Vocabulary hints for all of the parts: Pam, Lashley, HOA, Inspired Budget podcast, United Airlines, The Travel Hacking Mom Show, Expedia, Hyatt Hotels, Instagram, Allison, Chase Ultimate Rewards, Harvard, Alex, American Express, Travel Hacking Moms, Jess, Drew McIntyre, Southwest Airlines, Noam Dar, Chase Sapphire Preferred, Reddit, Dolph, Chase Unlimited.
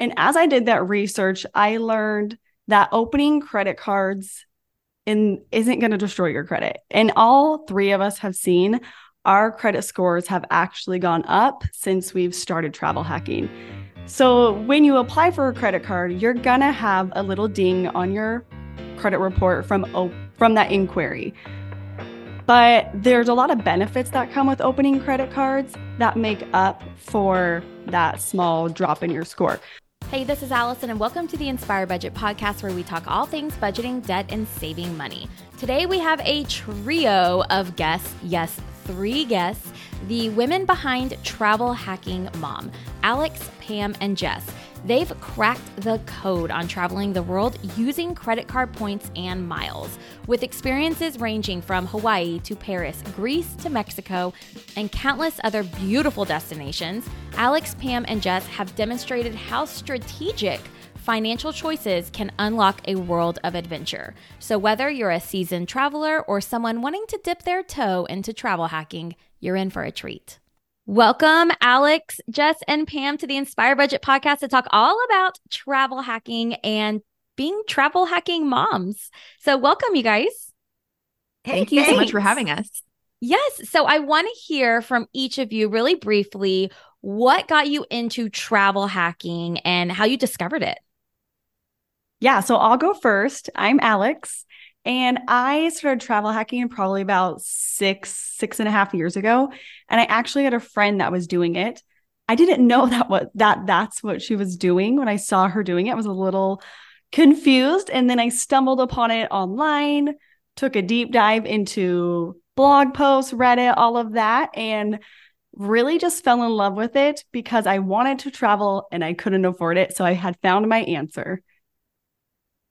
And as I did that research, I learned that opening credit cards isn't going to destroy your credit. And all three of us have seen our credit scores have actually gone up since we've started travel hacking. So when you apply for a credit card, you're going to have a little ding on your credit report from that inquiry. But there's a lot of benefits that come with opening credit cards that make up for that small drop in your score. Hey, this is Allison, and welcome to the Inspired Budget podcast, where we talk all things budgeting, debt, and saving money. Today, we have a trio of guests. Yes, three guests. The women behind Travel Hacking Mom, Alex, Pam, and Jess. They've cracked the code on traveling the world using credit card points and miles, with experiences ranging from Hawaii to Paris, Greece to Mexico, and countless other beautiful destinations. Alex, Pam, and Jess have demonstrated how strategic financial choices can unlock a world of adventure. So whether you're a seasoned traveler or someone wanting to dip their toe into travel hacking, you're in for a treat. Welcome, Alex, Jess, and Pam to the Inspire Budget podcast to talk all about travel hacking and being travel hacking moms. So welcome, you guys. Hey, thanks so much for having us. Yes. So I want to hear from each of you really briefly what got you into travel hacking and how you discovered it. Yeah. So I'll go first. I'm Alex, and I started travel hacking probably about six and a half years ago. And I actually had a friend that was doing it. I didn't know that's what she was doing. When I saw her doing it, I was a little confused. And then I stumbled upon it online, took a deep dive into blog posts, Reddit, all of that, and really just fell in love with it because I wanted to travel and I couldn't afford it. So I had found my answer.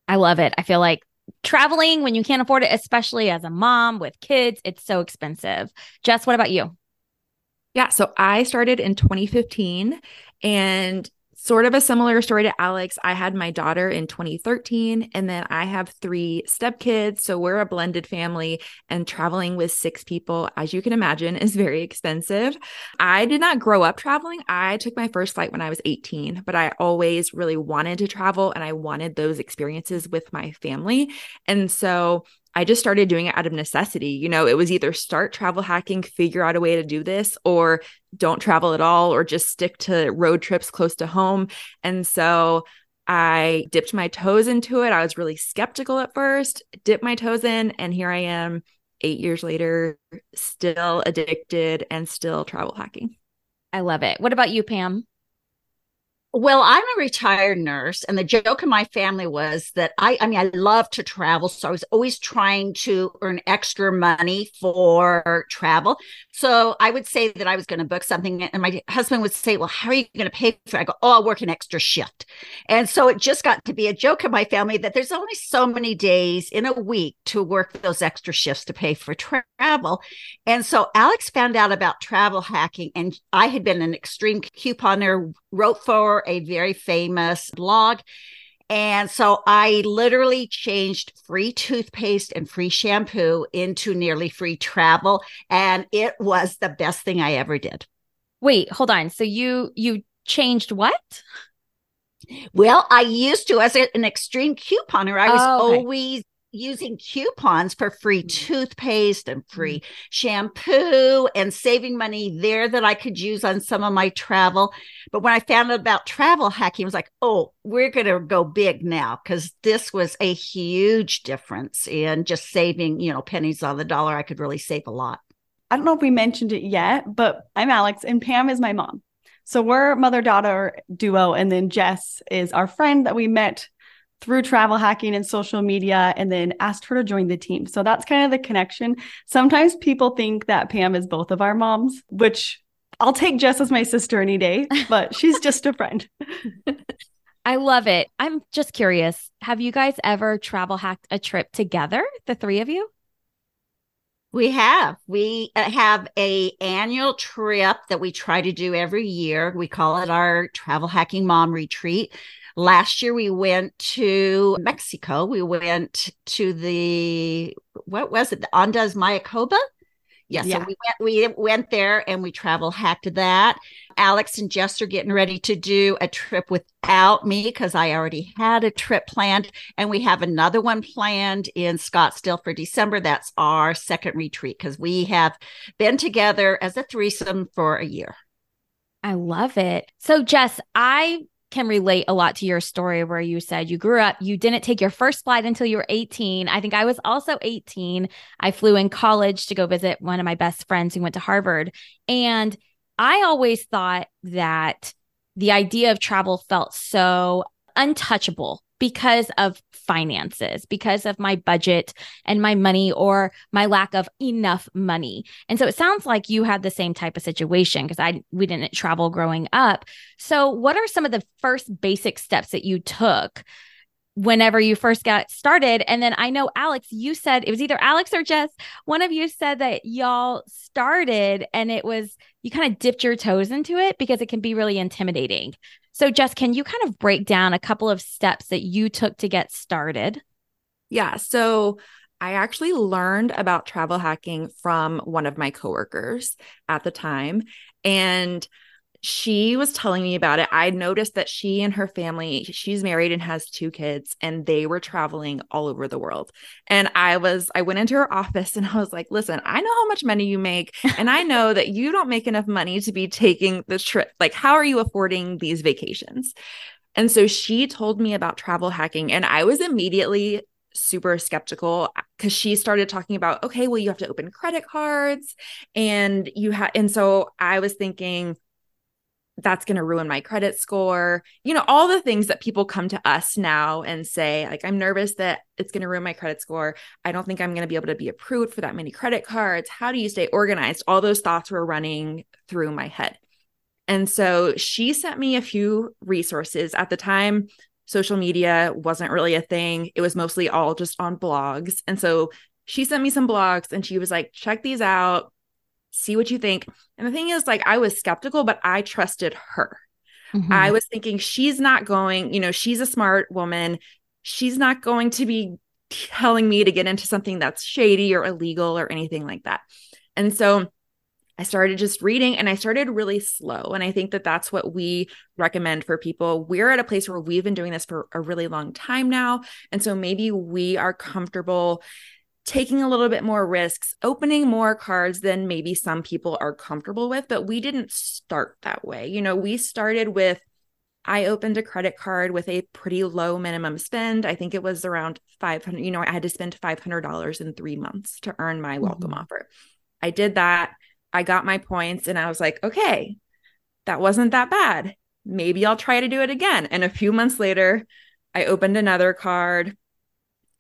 I love it. I feel like traveling when you can't afford it, especially as a mom with kids, it's so expensive. Jess, what about you? Yeah, so I started in 2015, and sort of a similar story to Alex. I had my daughter in 2013, and then I have three stepkids. So we're a blended family, and traveling with six people, as you can imagine, is very expensive. I did not grow up traveling. I took my first flight when I was 18, but I always really wanted to travel, and I wanted those experiences with my family. And so I just started doing it out of necessity. You know, it was either start travel hacking, figure out a way to do this, or don't travel at all, or just stick to road trips close to home. And so I dipped my toes into it. I was really skeptical at first, dipped my toes in, and here I am 8 years later, still addicted and still travel hacking. I love it. What about you, Pam? Well, I'm a retired nurse, and the joke in my family was that I love to travel. So I was always trying to earn extra money for travel. So I would say that I was going to book something, and my husband would say, well, how are you going to pay for it? I go, oh, I'll work an extra shift. And so it just got to be a joke in my family that there's only so many days in a week to work those extra shifts to pay for travel. And so Alex found out about travel hacking, and I had been an extreme couponer, wrote for a very famous blog. And so I literally changed free toothpaste and free shampoo into nearly free travel. And it was the best thing I ever did. Wait, hold on. So you changed what? Well, I used to, as an extreme couponer, I was always using coupons for free toothpaste and free shampoo and saving money there that I could use on some of my travel. But when I found out about travel hacking, I was like, oh, we're going to go big now, because this was a huge difference in just saving, pennies on the dollar. I could really save a lot. I don't know if we mentioned it yet, but I'm Alex and Pam is my mom. So we're mother-daughter duo. And then Jess is our friend that we met through travel hacking and social media, and then asked her to join the team. So that's kind of the connection. Sometimes people think that Pam is both of our moms, which I'll take Jess as my sister any day, but she's just a friend. I love it. I'm just curious. Have you guys ever travel hacked a trip together, the three of you? We have a annual trip that we try to do every year. We call it our Travel Hacking Mom Retreat. Last year, we went to Mexico. We went to the Andes Mayacoba. So we went there and we travel hacked that. Alex and Jess are getting ready to do a trip without me because I already had a trip planned. And we have another one planned in Scottsdale for December. That's our second retreat because we have been together as a threesome for a year. I love it. So Jess, I can relate a lot to your story where you said you grew up, you didn't take your first flight until you were 18. I think I was also 18. I flew in college to go visit one of my best friends who went to Harvard. And I always thought that the idea of travel felt so untouchable because of finances, because of my budget and my money or my lack of enough money. And so it sounds like you had the same type of situation because we didn't travel growing up. So what are some of the first basic steps that you took whenever you first got started? And then I know, Alex, you said it was either Alex or Jess. One of you said that y'all started and it was, you kind of dipped your toes into it because it can be really intimidating. So Jess, can you kind of break down a couple of steps that you took to get started? Yeah. So I actually learned about travel hacking from one of my coworkers at the time. And she was telling me about it. I noticed that she and her family, she's married and has 2 kids, and they were traveling all over the world. And I went into her office and I was like, listen, I know how much money you make. And I know that you don't make enough money to be taking the trip. Like, how are you affording these vacations? And so she told me about travel hacking, and I was immediately super skeptical because she started talking about, okay, well, you have to open credit cards and and so I was thinking, that's going to ruin my credit score. You know, all the things that people come to us now and say, like, I'm nervous that it's going to ruin my credit score. I don't think I'm going to be able to be approved for that many credit cards. How do you stay organized? All those thoughts were running through my head. And so she sent me a few resources. At the time, social media wasn't really a thing. It was mostly all just on blogs. And so she sent me some blogs and she was like, check these out. See what you think. And the thing is, like, I was skeptical, but I trusted her. Mm-hmm. I was thinking she's not going, you know, she's a smart woman. She's not going to be telling me to get into something that's shady or illegal or anything like that. And so I started just reading, and I started really slow. And I think that that's what we recommend for people. We're at a place where we've been doing this for a really long time now. And so maybe we are comfortable taking a little bit more risks, opening more cards than maybe some people are comfortable with, but we didn't start that way. You know, we started with, I opened a credit card with a pretty low minimum spend. I think it was around $500, you know, I had to spend $500 in 3 months to earn my welcome offer. I did that. I got my points and I was like, okay, that wasn't that bad. Maybe I'll try to do it again. And a few months later, I opened another card.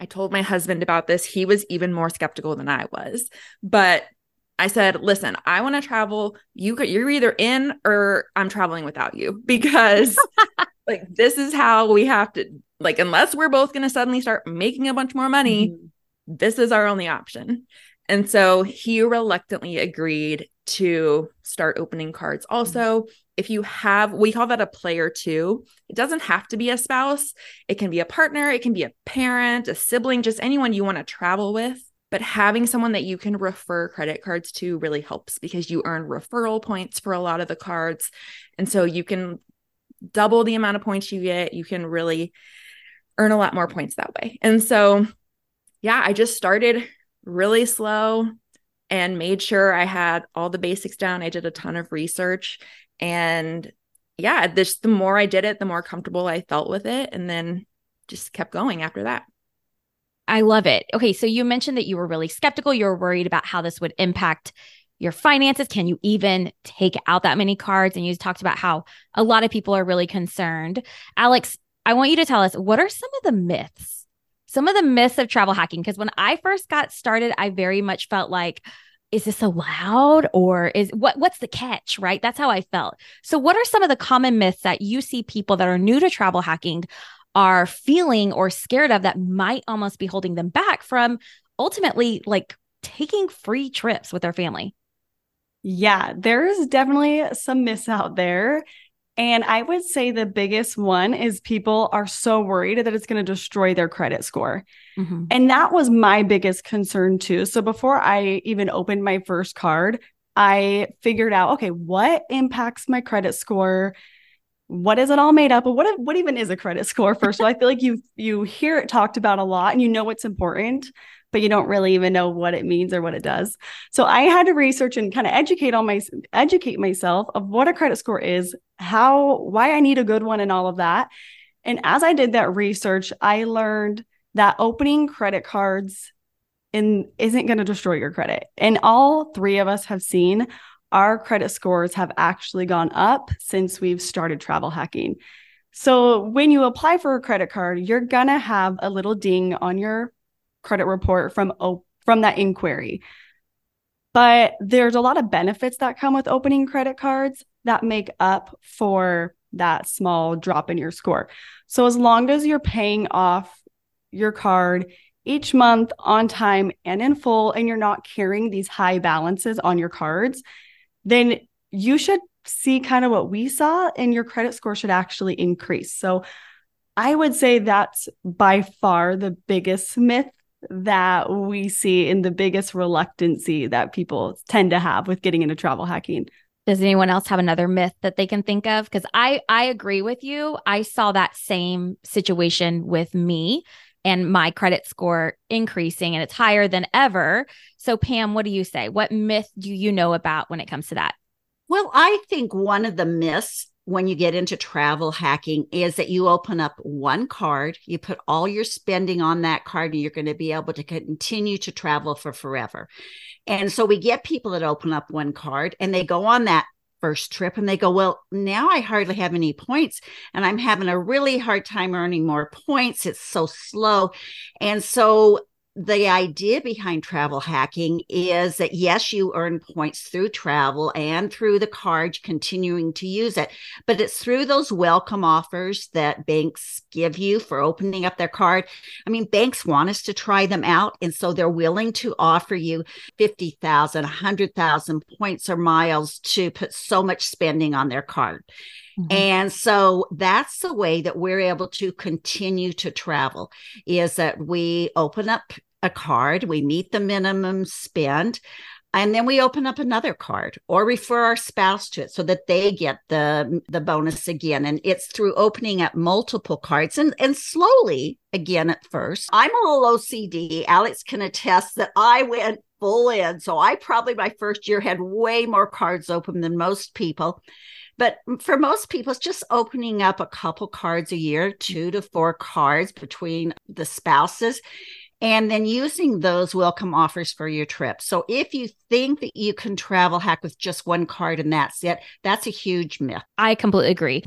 I told my husband about this. He was even more skeptical than I was. But I said, listen, I want to travel. You're either in or I'm traveling without you, because like, this is how we have to, like, unless we're both going to suddenly start making a bunch more money, this is our only option. And so he reluctantly agreed to start opening cards. Also, if you have, we call that a player too. It doesn't have to be a spouse. It can be a partner. It can be a parent, a sibling, just anyone you want to travel with. But having someone that you can refer credit cards to really helps, because you earn referral points for a lot of the cards. And so you can double the amount of points you get. You can really earn a lot more points that way. And so, yeah, I just started really slow and made sure I had all the basics down. I did a ton of research, and yeah, the more I did it, the more comfortable I felt with it, and then just kept going after that. I love it. Okay. So you mentioned that you were really skeptical. You were worried about how this would impact your finances. Can you even take out that many cards? And you talked about how a lot of people are really concerned. Alex, I want you to tell us, what are some of the myths of travel hacking? Because when I first got started, I very much felt like, is this allowed, or what's the catch, right? That's how I felt. So what are some of the common myths that you see people that are new to travel hacking are feeling or scared of that might almost be holding them back from ultimately, like, taking free trips with their family? Yeah, there's definitely some myths out there. And I would say the biggest one is people are so worried that it's going to destroy their credit score. Mm-hmm. And that was my biggest concern too. So before I even opened my first card, I figured out, okay, what impacts my credit score? What is it all made up of? What even is a credit score? First of all, I feel like you hear it talked about a lot and you know it's important, but you don't really even know what it means or what it does. So I had to research and kind of educate myself of what a credit score is, why I need a good one and all of that. And as I did that research, I learned that opening credit cards isn't going to destroy your credit. And all three of us have seen our credit scores have actually gone up since we've started travel hacking. So when you apply for a credit card, you're going to have a little ding on your credit report from that inquiry. But there's a lot of benefits that come with opening credit cards that make up for that small drop in your score. So as long as you're paying off your card each month on time and in full, and you're not carrying these high balances on your cards, then you should see kind of what we saw, and your credit score should actually increase. So I would say that's by far the biggest myth that we see and the biggest reluctancy that people tend to have with getting into travel hacking. Does anyone else have another myth that they can think of? Because I agree with you. I saw that same situation with me and my credit score increasing, and it's higher than ever. So Pam, what do you say? What myth do you know about when it comes to that? Well, I think one of the myths when you get into travel hacking is that you open up one card, you put all your spending on that card, and you're going to be able to continue to travel for forever. And so we get people that open up one card and they go on that first trip and they go, well, now I hardly have any points and I'm having a really hard time earning more points. It's so slow. And so the idea behind travel hacking is that, yes, you earn points through travel and through the card, continuing to use it, but it's through those welcome offers that banks give you for opening up their card. I mean, banks want us to try them out. And so they're willing to offer you 50,000, 100,000 points or miles to put so much spending on their card. And so that's the way that we're able to continue to travel, is that we open up a card, we meet the minimum spend, and then we open up another card or refer our spouse to it so that they get the bonus again. And it's through opening up multiple cards and slowly again at first. I'm a little OCD. Alex can attest that I went full in. So I probably my first year had way more cards open than most people. But for most people, it's just opening up a couple cards a year, 2 to 4 cards between the spouses, and then using those welcome offers for your trip. So if you think that you can travel hack with just one card and that's it, that's a huge myth. I completely agree.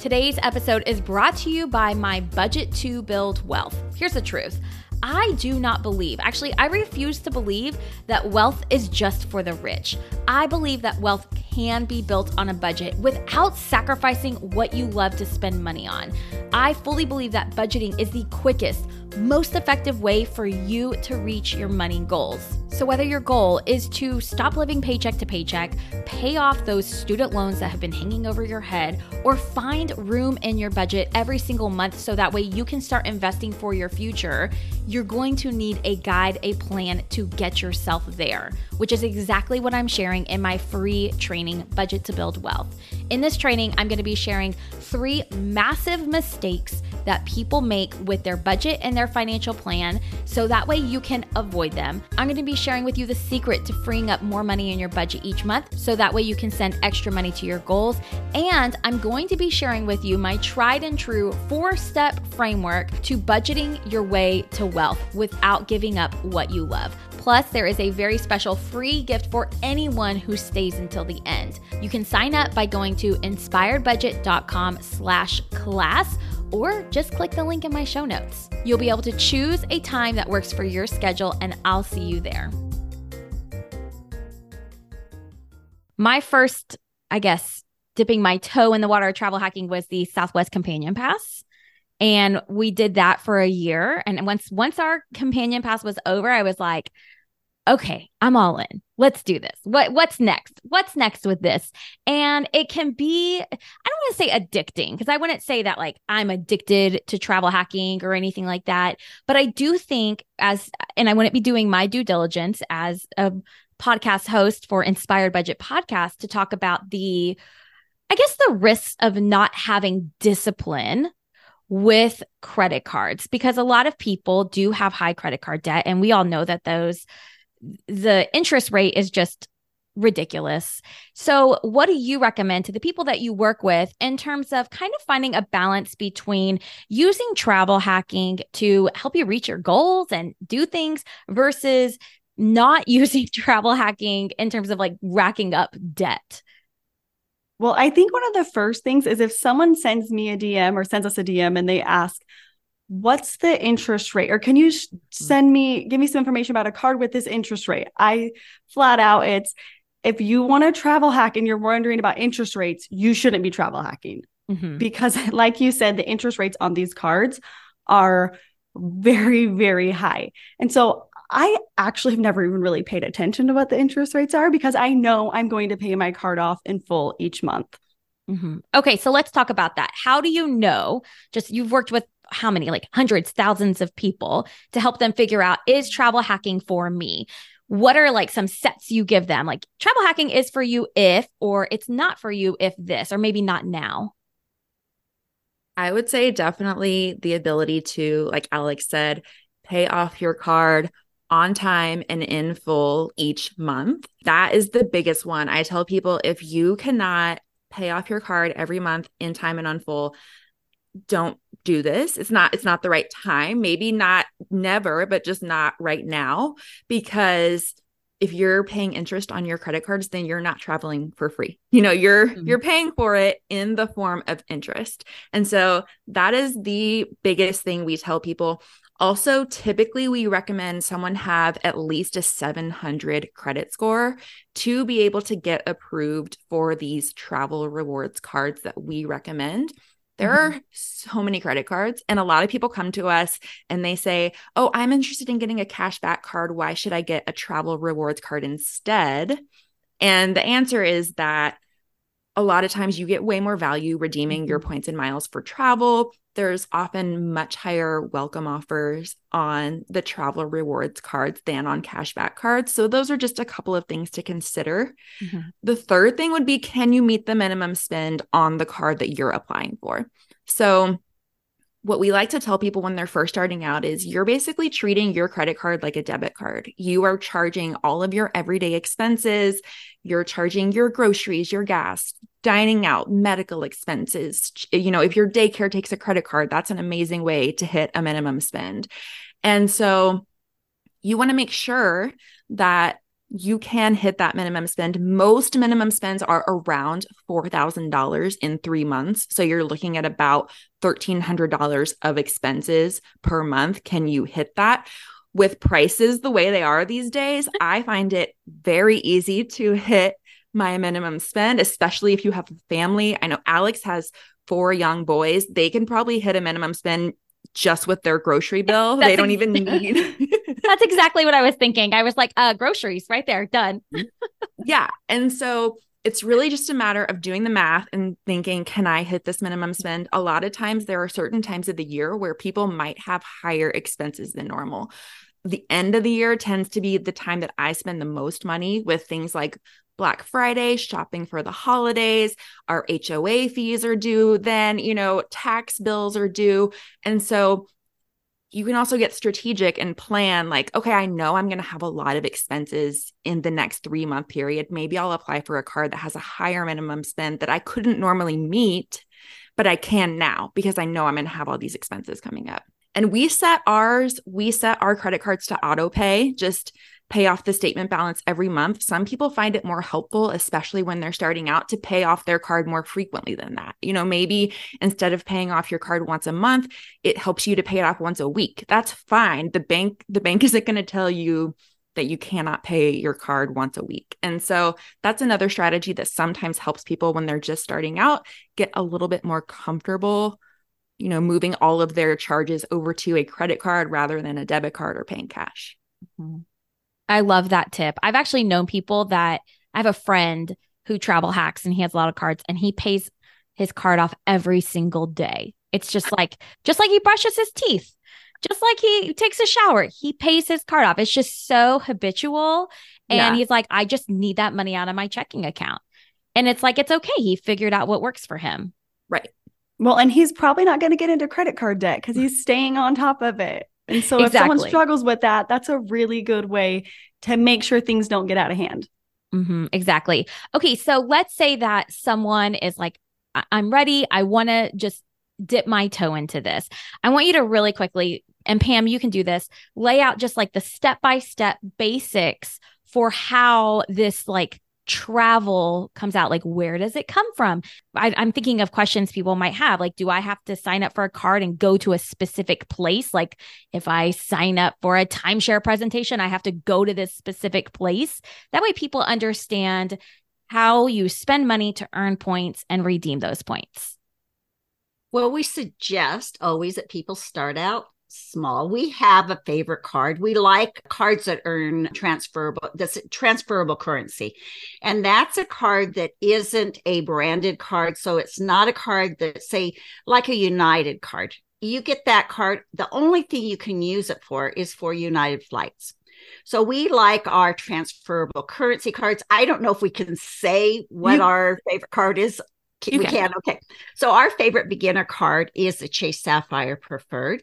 Today's episode is brought to you by my budget to build wealth. Here's the truth. I do not believe, actually, I refuse to believe that wealth is just for the rich. I believe that wealth can be built on a budget without sacrificing what you love to spend money on. I fully believe that budgeting is the quickest, most effective way for you to reach your money goals. So whether your goal is to stop living paycheck to paycheck, pay off those student loans that have been hanging over your head, or find room in your budget every single month so that way you can start investing for your future, you're going to need a guide, a plan to get yourself there, which is exactly what I'm sharing in my free training, Budget to Build Wealth. In this training, I'm going to be sharing 3 massive mistakes that people make with their budget and their financial plan, so that way you can avoid them. I'm going to be sharing with you the secret to freeing up more money in your budget each month, so that way you can send extra money to your goals. And I'm going to be sharing with you my tried and true 4-step framework to budgeting your way to wealth without giving up what you love. Plus, there is a very special free gift for anyone who stays until the end. You can sign up by going to inspiredbudget.com/class, or just click the link in my show notes. You'll be able to choose a time that works for your schedule, and I'll see you there. My first, I guess, dipping my toe in the water of travel hacking was the Southwest Companion Pass. And we did that for a year. And once our Companion Pass was over, I was like, okay, I'm all in. Let's do this. What's next? What's next with this? And it can be, I don't want to say addicting, because I wouldn't say that like I'm addicted to travel hacking or anything like that. But I do think and I wouldn't be doing my due diligence as a podcast host for Inspired Budget podcast to talk about the risks of not having discipline with credit cards, because a lot of people do have high credit card debt. And we all know that the interest rate is just ridiculous. So what do you recommend to the people that you work with in terms of kind of finding a balance between using travel hacking to help you reach your goals and do things versus not using travel hacking in terms of like racking up debt? Well, I think one of the first things is if someone sends me a DM or sends us a DM and they ask, what's the interest rate? Or can you give me some information about a card with this interest rate? I flat out, it's if you want to travel hack and you're wondering about interest rates, you shouldn't be travel hacking. Mm-hmm. Because like you said, the interest rates on these cards are very, very high. And so I actually have never even really paid attention to what the interest rates are because I know I'm going to pay my card off in full each month. Mm-hmm. Okay. So let's talk about that. How do you know, just you've worked with how many, like hundreds, thousands of people to help them figure out, is travel hacking for me? What are like some sets you give them? Like travel hacking is for you if, or it's not for you if this, or maybe not now. I would say definitely the ability to, like Alex said, pay off your card on time and in full each month. That is the biggest one. I tell people, if you cannot pay off your card every month in time and on full, don't do this. It's not the right time. Maybe not never, but just not right now, because if you're paying interest on your credit cards, then you're not traveling for free. You know, you're paying for it in the form of interest. And so that is the biggest thing we tell people. Also, typically we recommend someone have at least a 700 credit score to be able to get approved for these travel rewards cards that we recommend. There are so many credit cards, and a lot of people come to us and they say, oh, I'm interested in getting a cashback card. Why should I get a travel rewards card instead? And the answer is that a lot of times you get way more value redeeming your points and miles for travel. There's often much higher welcome offers on the travel rewards cards than on cashback cards. So those are just a couple of things to consider. Mm-hmm. The third thing would be, can you meet the minimum spend on the card that you're applying for? So what we like to tell people when they're first starting out is you're basically treating your credit card like a debit card. You are charging all of your everyday expenses. You're charging your groceries, your gas, dining out, medical expenses. You know, if your daycare takes a credit card, that's an amazing way to hit a minimum spend. And so you want to make sure that you can hit that minimum spend. Most minimum spends are around $4,000 in 3 months. So you're looking at about $1,300 of expenses per month. Can you hit that? With prices the way they are these days, I find it very easy to hit my minimum spend, especially if you have a family. I know Alex has 4 young boys. They can probably hit a minimum spend just with their grocery bill. They don't even need. That's exactly what I was thinking. I was like, groceries right there, done. Yeah. And so it's really just a matter of doing the math and thinking, can I hit this minimum spend? A lot of times there are certain times of the year where people might have higher expenses than normal. The end of the year tends to be the time that I spend the most money with things like Black Friday, shopping for the holidays, our HOA fees are due then, you know, tax bills are due. And so you can also get strategic and plan like, okay, I know I'm going to have a lot of expenses in the next 3-month period. Maybe I'll apply for a card that has a higher minimum spend that I couldn't normally meet, but I can now because I know I'm going to have all these expenses coming up. And we set our credit cards to auto pay, just pay off the statement balance every month. Some people find it more helpful, especially when they're starting out, to pay off their card more frequently than that. You know, maybe instead of paying off your card once a month, it helps you to pay it off once a week. That's fine. The bank isn't going to tell you that you cannot pay your card once a week. And so that's another strategy that sometimes helps people when they're just starting out, get a little bit more comfortable, you know, moving all of their charges over to a credit card rather than a debit card or paying cash. Mm-hmm. I love that tip. I've actually known people that I have a friend who travel hacks and he has a lot of cards and he pays his card off every single day. It's just like he brushes his teeth, just like he takes a shower, he pays his card off. It's just so habitual. And he's like, I just need that money out of my checking account. And it's like, it's okay. He figured out what works for him. Right. Well, and he's probably not going to get into credit card debt because he's staying on top of it. And so exactly. If someone struggles with that, that's a really good way to make sure things don't get out of hand. Mm-hmm, exactly. Okay. So let's say that someone is like, I'm ready. I want to just dip my toe into this. I want you to really quickly, and Pam, you can do this, lay out just like the step-by-step basics for how this like travel comes out. Like, where does it come from? I'm thinking of questions people might have. Like, do I have to sign up for a card and go to a specific place? Like if I sign up for a timeshare presentation, I have to go to this specific place. That way people understand how you spend money to earn points and redeem those points. Well, we suggest always that people start out small. We have a favorite card. We like cards that earn transferable currency. And that's a card that isn't a branded card. So it's not a card that, say, like a United card. You get that card. The only thing you can use it for is for United flights. So we like our transferable currency cards. I don't know if we can say what our favorite card is. We can. Okay. So our favorite beginner card is the Chase Sapphire Preferred.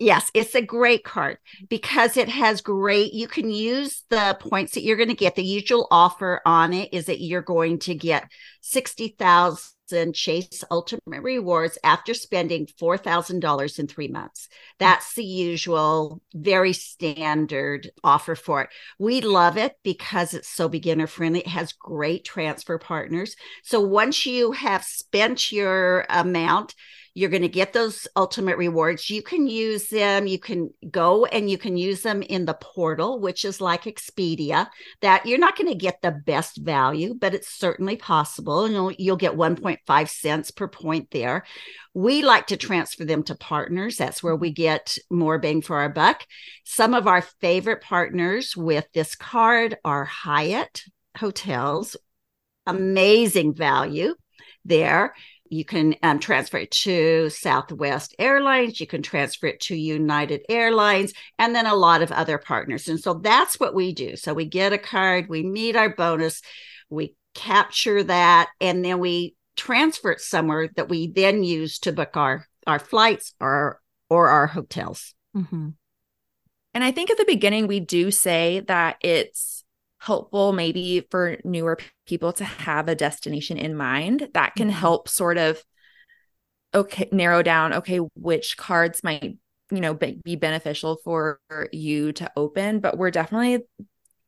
Yes, it's a great card because it has you can use the points that you're going to get. The usual offer on it is that you're going to get 60,000 Chase Ultimate Rewards after spending $4,000 in 3 months. That's the usual, very standard offer for it. We love it because it's so beginner friendly. It has great transfer partners. So once you have spent your amount, you're going to get those ultimate rewards. You can use them. You can go and you can use them in the portal, which is like Expedia. That you're not going to get the best value, but it's certainly possible. And you'll get 1.5 cents per point there. We like to transfer them to partners. That's where we get more bang for our buck. Some of our favorite partners with this card are Hyatt Hotels. Amazing value there. You can transfer it to Southwest Airlines. You can transfer it to United Airlines and then a lot of other partners. And so that's what we do. So we get a card, we meet our bonus, we capture that, and then we transfer it somewhere that we then use to book our flights or our hotels. Mm-hmm. And I think at the beginning, we do say that it's helpful maybe for newer people to have a destination in mind that can help sort of narrow down which cards might be beneficial for you to open. But we're definitely,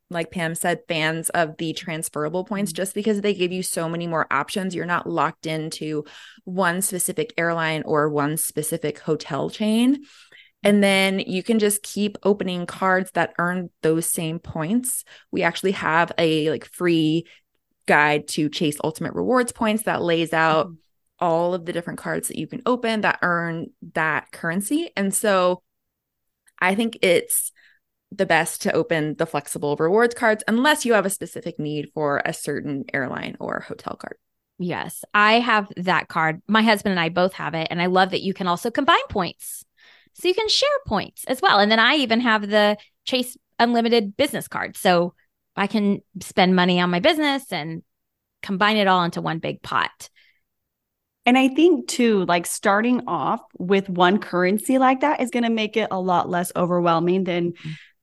like Pam said, fans of the transferable points just because they give you so many more options. You're not locked into one specific airline or one specific hotel chain. And then you can just keep opening cards that earn those same points. We actually have a free guide to Chase Ultimate Rewards points that lays out all of the different cards that you can open that earn that currency. And so I think it's the best to open the flexible rewards cards unless you have a specific need for a certain airline or hotel card. Yes, I have that card. My husband and I both have it. And I love that you can also combine points. So you can share points as well. And then I even have the Chase Unlimited business card. So I can spend money on my business and combine it all into one big pot. And I think too, like starting off with one currency like that is going to make it a lot less overwhelming than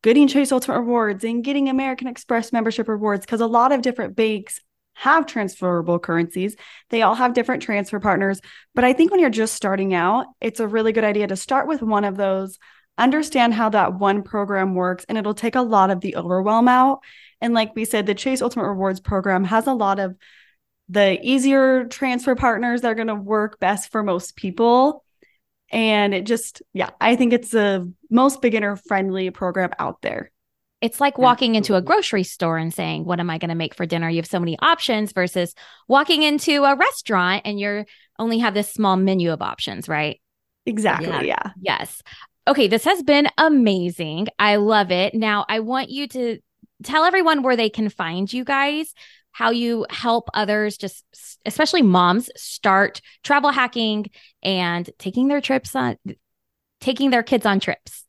getting Chase Ultimate Rewards and getting American Express membership rewards. Because a lot of different banks have transferable currencies. They all have different transfer partners. But I think when you're just starting out, it's a really good idea to start with one of those, understand how that one program works, and it'll take a lot of the overwhelm out. And like we said, the Chase Ultimate Rewards program has a lot of the easier transfer partners that are going to work best for most people. And it just, I think it's the most beginner-friendly program out there. It's like walking into a grocery store and saying, what am I going to make for dinner? You have so many options versus walking into a restaurant and you only have this small menu of options, right? Exactly. Yeah. Yes. Okay, this has been amazing. I love it. Now, I want you to tell everyone where they can find you guys, how you help others, just especially moms, start travel hacking and taking their kids on trips.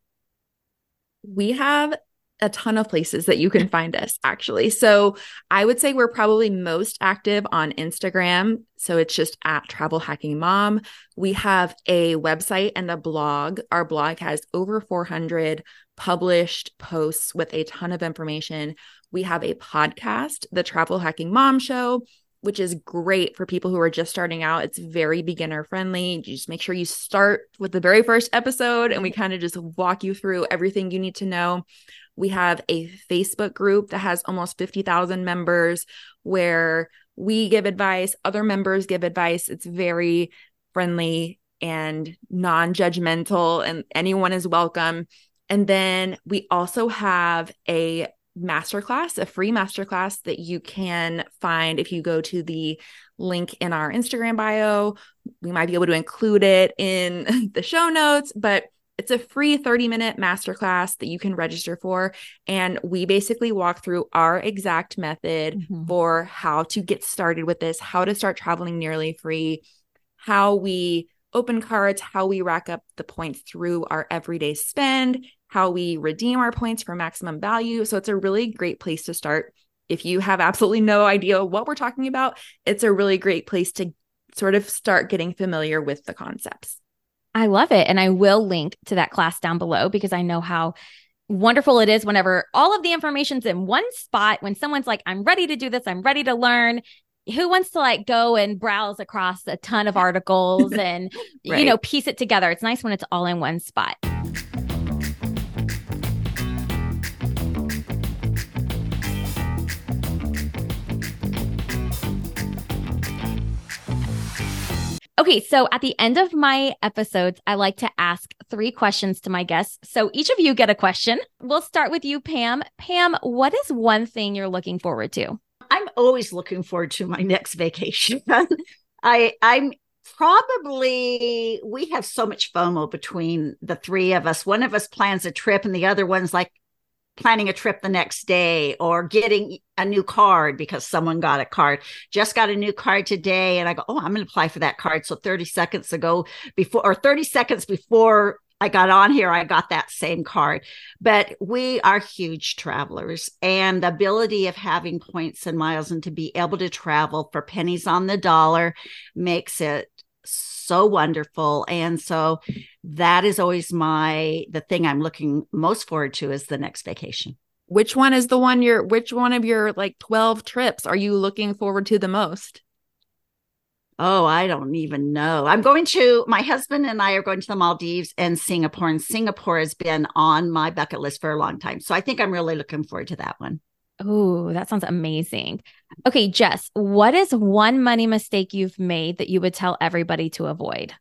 We have a ton of places that you can find us, actually. So I would say we're probably most active on Instagram. So it's just at Travel Hacking Mom. We have a website and a blog. Our blog has over 400 published posts with a ton of information. We have a podcast, The Travel Hacking Mom Show, which is great for people who are just starting out. It's very beginner friendly. You just make sure you start with the very first episode and we kind of just walk you through everything you need to know. We have a Facebook group that has almost 50,000 members where we give advice, other members give advice. It's very friendly and non-judgmental and anyone is welcome. And then we also have a masterclass, a free masterclass that you can find if you go to the link in our Instagram bio. We might be able to include it in the show notes, but it's a free 30-minute masterclass that you can register for. And we basically walk through our exact method for how to get started with this, how to start traveling nearly free, how we open cards, how we rack up the points through our everyday spend, how we redeem our points for maximum value. So it's a really great place to start. If you have absolutely no idea what we're talking about, it's a really great place to sort of start getting familiar with the concepts. I love it. And I will link to that class down below because I know how wonderful it is whenever all of the information's in one spot, when someone's like, I'm ready to do this, I'm ready to learn. Who wants to like go and browse across a ton of articles and, right, you know, piece it together? It's nice when it's all in one spot. Okay, so at the end of my episodes, I like to ask three questions to my guests. So each of you get a question. We'll start with you, Pam. Pam, what is one thing you're looking forward to? I'm always looking forward to my next vacation. We have so much FOMO between the three of us. One of us plans a trip and the other one's like planning a trip the next day or getting a new card because someone got a card, just got a new card today. And I go, oh, I'm going to apply for that card. So 30 seconds before I got on here, I got that same card. But we are huge travelers, and the ability of having points and miles and to be able to travel for pennies on the dollar makes it so wonderful. And so that is always the thing I'm looking most forward to is the next vacation. Which one of your like 12 trips are you looking forward to the most? Oh, I don't even know. My husband and I are going to the Maldives and Singapore. And Singapore has been on my bucket list for a long time. So I think I'm really looking forward to that one. Oh, that sounds amazing. Okay, Jess, what is one money mistake you've made that you would tell everybody to avoid?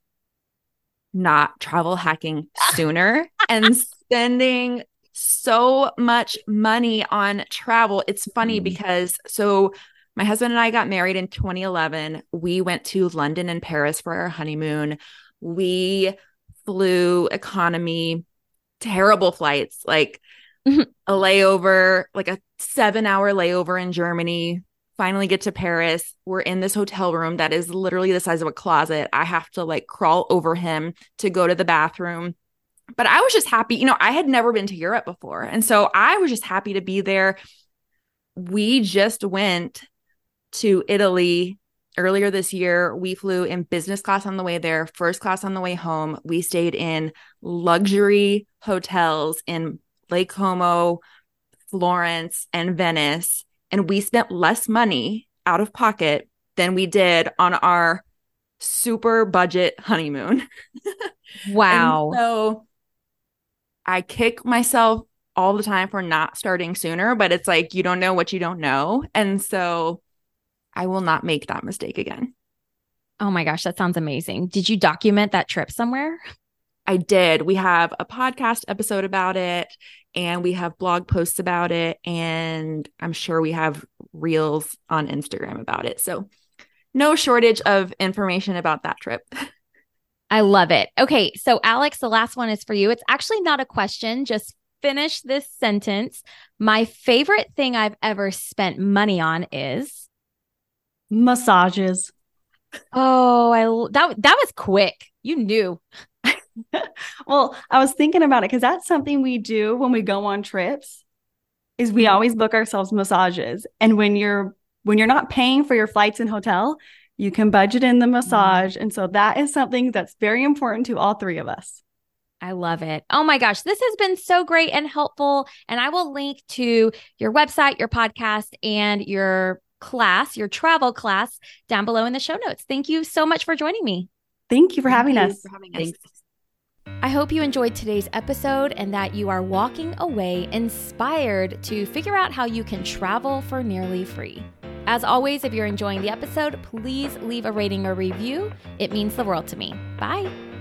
Not travel hacking sooner and spending so much money on travel. It's funny because my husband and I got married in 2011. We went to London and Paris for our honeymoon. We flew economy, terrible flights, like a layover, like a 7-hour layover in Germany. Finally get to Paris. We're in this hotel room that is literally the size of a closet. I have to like crawl over him to go to the bathroom. But I was just happy. You know, I had never been to Europe before. And so I was just happy to be there. We just went to Italy earlier this year. We flew in business class on the way there, first class on the way home. We stayed in luxury hotels in Lake Como, Florence, and Venice. And we spent less money out of pocket than we did on our super budget honeymoon. Wow. And so I kick myself all the time for not starting sooner, but it's like, you don't know what you don't know. And so I will not make that mistake again. Oh my gosh, that sounds amazing. Did you document that trip somewhere? I did. We have a podcast episode about it. And we have blog posts about it. And I'm sure we have reels on Instagram about it. So no shortage of information about that trip. I love it. Okay. So Alex, the last one is for you. It's actually not a question. Just finish this sentence. My favorite thing I've ever spent money on is massages. Oh, that was quick. You knew. Well, I was thinking about it because that's something we do when we go on trips is we always book ourselves massages. And when you're not paying for your flights and hotel, you can budget in the massage. And so that is something that's very important to all three of us. I love it. Oh my gosh, this has been so great and helpful. And I will link to your website, your podcast, and your class, your travel class down below in the show notes. Thank you so much for joining me. Thank you for having us. Thanks. I hope you enjoyed today's episode and that you are walking away inspired to figure out how you can travel for nearly free. As always, if you're enjoying the episode, please leave a rating or review. It means the world to me. Bye.